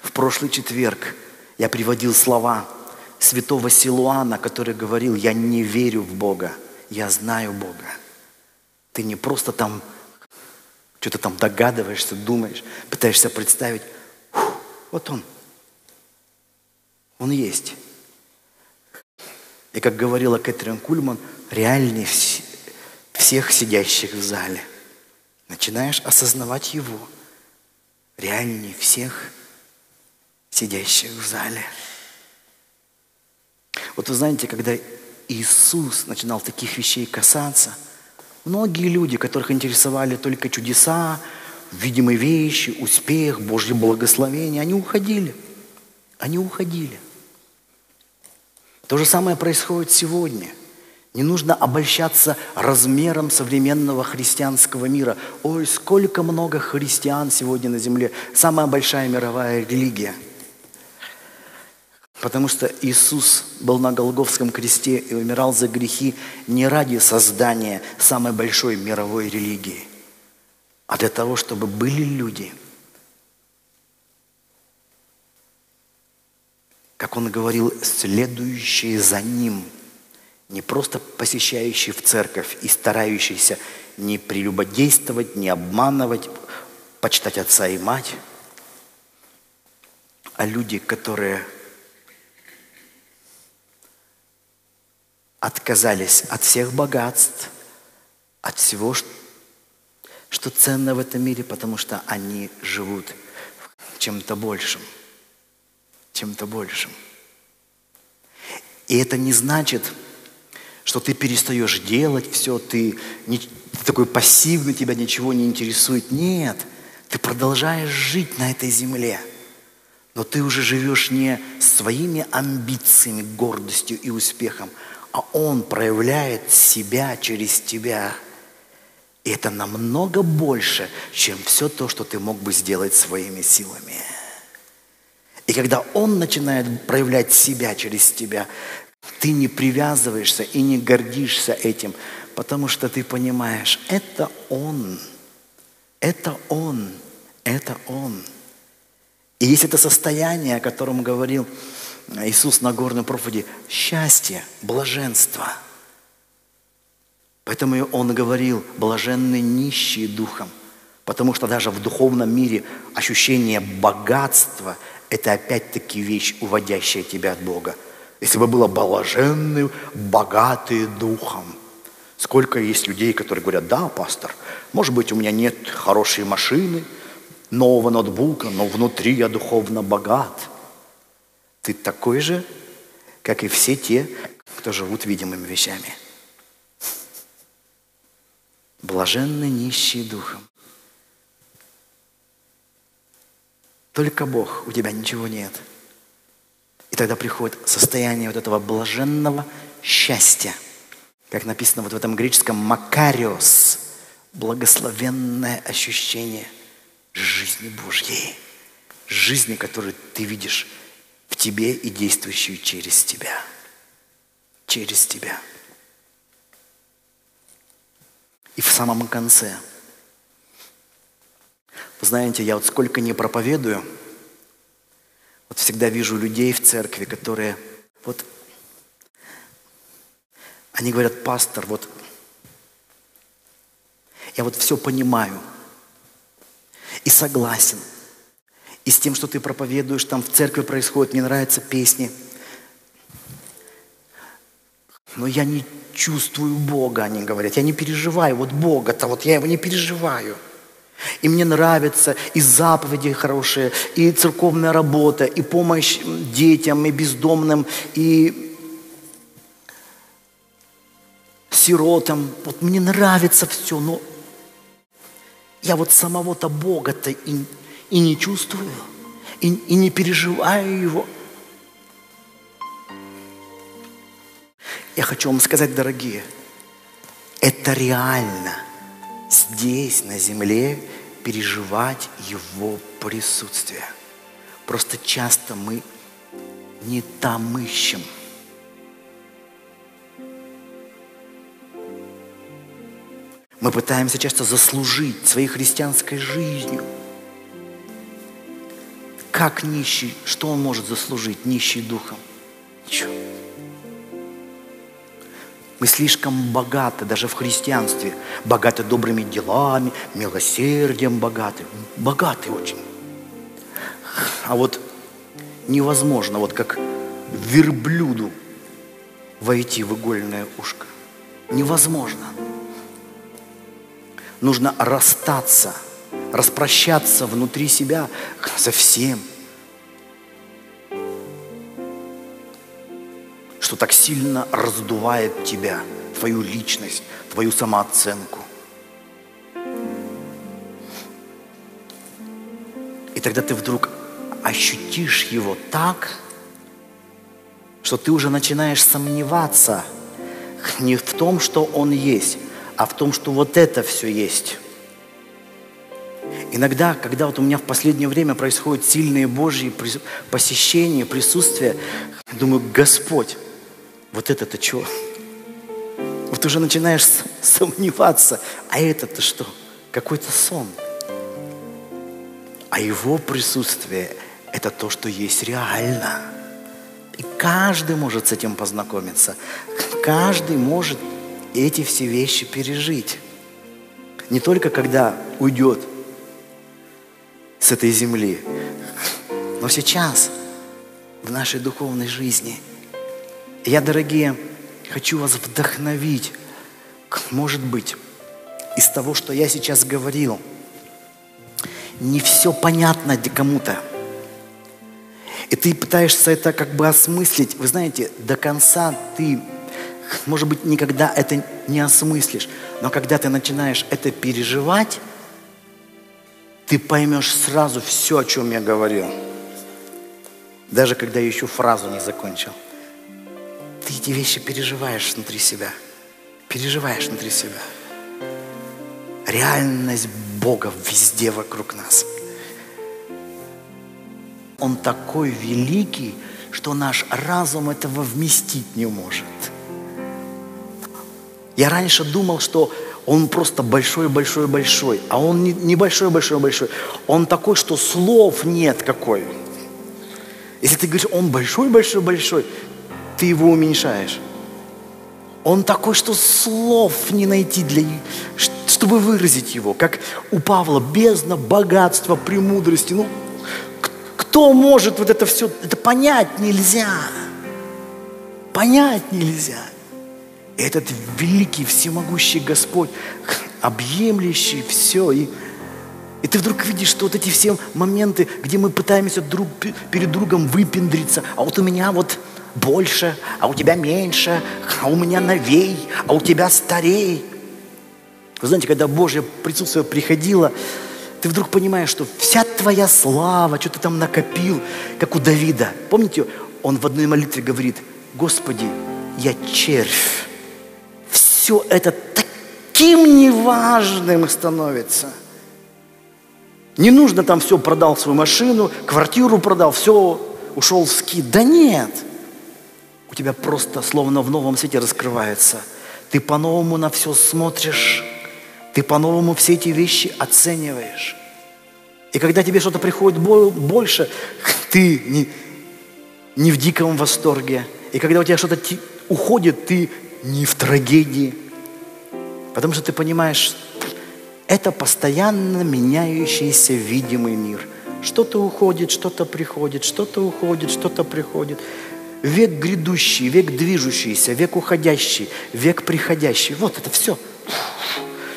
в прошлый четверг, я приводил слова святого Силуана, который говорил, я не верю в Бога, я знаю Бога. Ты не просто там... Что-то там догадываешься, думаешь, пытаешься представить. Фу, вот он. Он есть. И как говорила Кэтрин Кульман, реальнее всех сидящих в зале. Начинаешь осознавать Его. Реальнее всех сидящих в зале. Вот вы знаете, когда Иисус начинал таких вещей касаться, многие люди, которых интересовали только чудеса, видимые вещи, успех, Божье благословение, они уходили. Они уходили. То же самое происходит сегодня. Не нужно обольщаться размером современного христианского мира. Ой, сколько много христиан сегодня на земле. Самая большая мировая религия. Потому что Иисус был на Голгофском кресте и умирал за грехи не ради создания самой большой мировой религии, а для того, чтобы были люди. Как он говорил, следующие за Ним, не просто посещающие в церковь и старающиеся не прелюбодействовать, не обманывать, почитать отца и мать, а люди, которые отказались от всех богатств, от всего, что ценно в этом мире, потому что они живут чем-то большим, чем-то большим. И это не значит, что ты перестаешь делать все, ты, не, ты такой пассивный, тебя ничего не интересует. Нет, ты продолжаешь жить на этой земле, но ты уже живешь не своими амбициями, гордостью и успехом, а Он проявляет себя через тебя. И это намного больше, чем все то, что ты мог бы сделать своими силами. И когда Он начинает проявлять себя через тебя, ты не привязываешься и не гордишься этим, потому что ты понимаешь, это Он, это Он, это Он. И есть это состояние, о котором говорил Иисус на горной проповеди, счастье, блаженство. Поэтому Он говорил, блаженны нищие духом, потому что даже в духовном мире ощущение богатства – это опять-таки вещь, уводящая тебя от Бога. Если бы было блаженны, богатые духом. Сколько есть людей, которые говорят, да, пастор, может быть, у меня нет хорошей машины, нового ноутбука, но внутри я духовно богат. Ты такой же, как и все те, кто живут видимыми вещами. Блаженны нищие духом. Только Бог, у тебя ничего нет. И тогда приходит состояние вот этого блаженного счастья. Как написано вот в этом греческом «макариос» – благословенное ощущение жизни Божьей. Жизни, которую ты видишь в тебе и действующую через тебя. Через тебя. И в самом конце. Вы знаете, я вот сколько не проповедую, вот всегда вижу людей в церкви, которые вот, они говорят, пастор, вот, я вот все понимаю и согласен. И с тем, что ты проповедуешь, там в церкви происходит, мне нравятся песни. Но я не чувствую Бога, они говорят. Я не переживаю вот Бога-то, вот я его не переживаю. И мне нравится, и заповеди хорошие, и церковная работа, и помощь детям, и бездомным, и сиротам. Вот мне нравится все, но я вот самого-то Бога-то и не... И не чувствую, и, и не переживаю его. Я хочу вам сказать, дорогие, это реально здесь, на земле, переживать его присутствие. Просто часто мы не там ищем. Мы пытаемся часто заслужить своей христианской жизнью. Как нищий, что он может заслужить, нищий духом? Ничего. Мы слишком богаты, даже в христианстве. Богаты добрыми делами, милосердием богаты. Богаты очень. А вот невозможно, вот как верблюду войти в игольное ушко. Невозможно. Нужно расстаться, распрощаться внутри себя совсем. Что так сильно раздувает тебя, твою личность, твою самооценку. И тогда ты вдруг ощутишь его так, что ты уже начинаешь сомневаться не в том, что он есть, а в том, что вот это все есть. Иногда, когда вот у меня в последнее время происходят сильные Божьи посещения, присутствия, думаю, Господь, вот это-то что? Вот уже начинаешь сомневаться, а это-то что? Какой-то сон. А его присутствие – это то, что есть реально. И каждый может с этим познакомиться. Каждый может эти все вещи пережить. Не только когда уйдет с этой земли, но сейчас, в нашей духовной жизни. Я, дорогие, хочу вас вдохновить, может быть, из того, что я сейчас говорил. Не все понятно кому-то. И ты пытаешься это как бы осмыслить. Вы знаете, до конца ты, может быть, никогда это не осмыслишь. Но когда ты начинаешь это переживать, ты поймешь сразу все, о чем я говорил. Даже когда я еще фразу не закончил. Ты эти вещи переживаешь внутри себя. Переживаешь внутри себя. Реальность Бога везде вокруг нас. Он такой великий, что наш разум этого вместить не может. Я раньше думал, что он просто большой-большой-большой, а он не большой-большой-большой. Он такой, что слов нет какой. Если ты говоришь, он большой-большой-большой, ты его уменьшаешь. Он такой, что слов не найти, для, чтобы выразить его. Как у Павла: бездна, богатство, премудрости. Ну, кто может вот это все? Это понять нельзя. Понять нельзя. Этот великий, всемогущий Господь, объемлющий все. И, и ты вдруг видишь, что вот эти все моменты, где мы пытаемся друг, перед другом выпендриться. А вот у меня вот больше, а у тебя меньше, а у меня новей, а у тебя старей. Вы знаете, когда Божье присутствие приходило, ты вдруг понимаешь, что вся твоя слава, что ты там накопил, как у Давида. Помните, он в одной молитве говорит: Господи, я червь. Все это таким неважным становится. Не нужно там все, продал свою машину, квартиру продал, все, ушел в скит. Да нет. У тебя просто словно в новом свете раскрывается. Ты по-новому на все смотришь. Ты по-новому все эти вещи оцениваешь. И когда тебе что-то приходит больше, ты не, не в диком восторге. И когда у тебя что-то уходит, ты не в трагедии. Потому что ты понимаешь, это постоянно меняющийся видимый мир. Что-то уходит, что-то приходит, что-то уходит, что-то приходит. Век грядущий, век движущийся, век уходящий, век приходящий. Вот это все.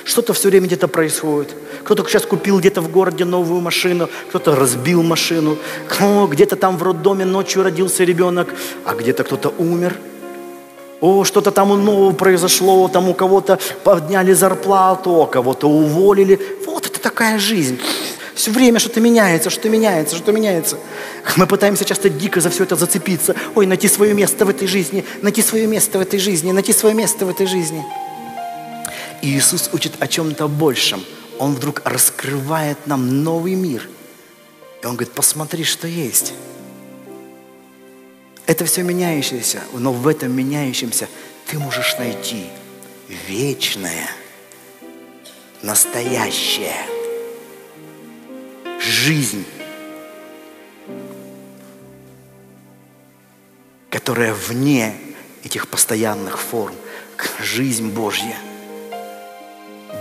Что-то все время где-то происходит. Кто-то сейчас купил где-то в городе новую машину, кто-то разбил машину, где-то там в роддоме ночью родился ребенок, а где-то кто-то умер. О, что-то там у нового произошло, там у кого-то подняли зарплату, кого-то уволили. Вот это такая жизнь. Все время что-то меняется, что-то меняется, что-то меняется. Мы пытаемся часто дико за все это зацепиться. Ой, найти свое место в этой жизни, найти свое место в этой жизни, найти свое место в этой жизни. И Иисус учит о чем-то большем. Он вдруг раскрывает нам новый мир. И Он говорит: посмотри, что есть. Это все меняющееся, но в этом меняющемся ты можешь найти вечное, настоящее. Жизнь, которая вне этих постоянных форм. Жизнь Божья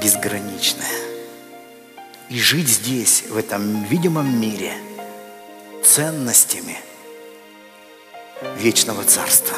безграничная. И жить здесь, в этом видимом мире, ценностями, вечного Царства.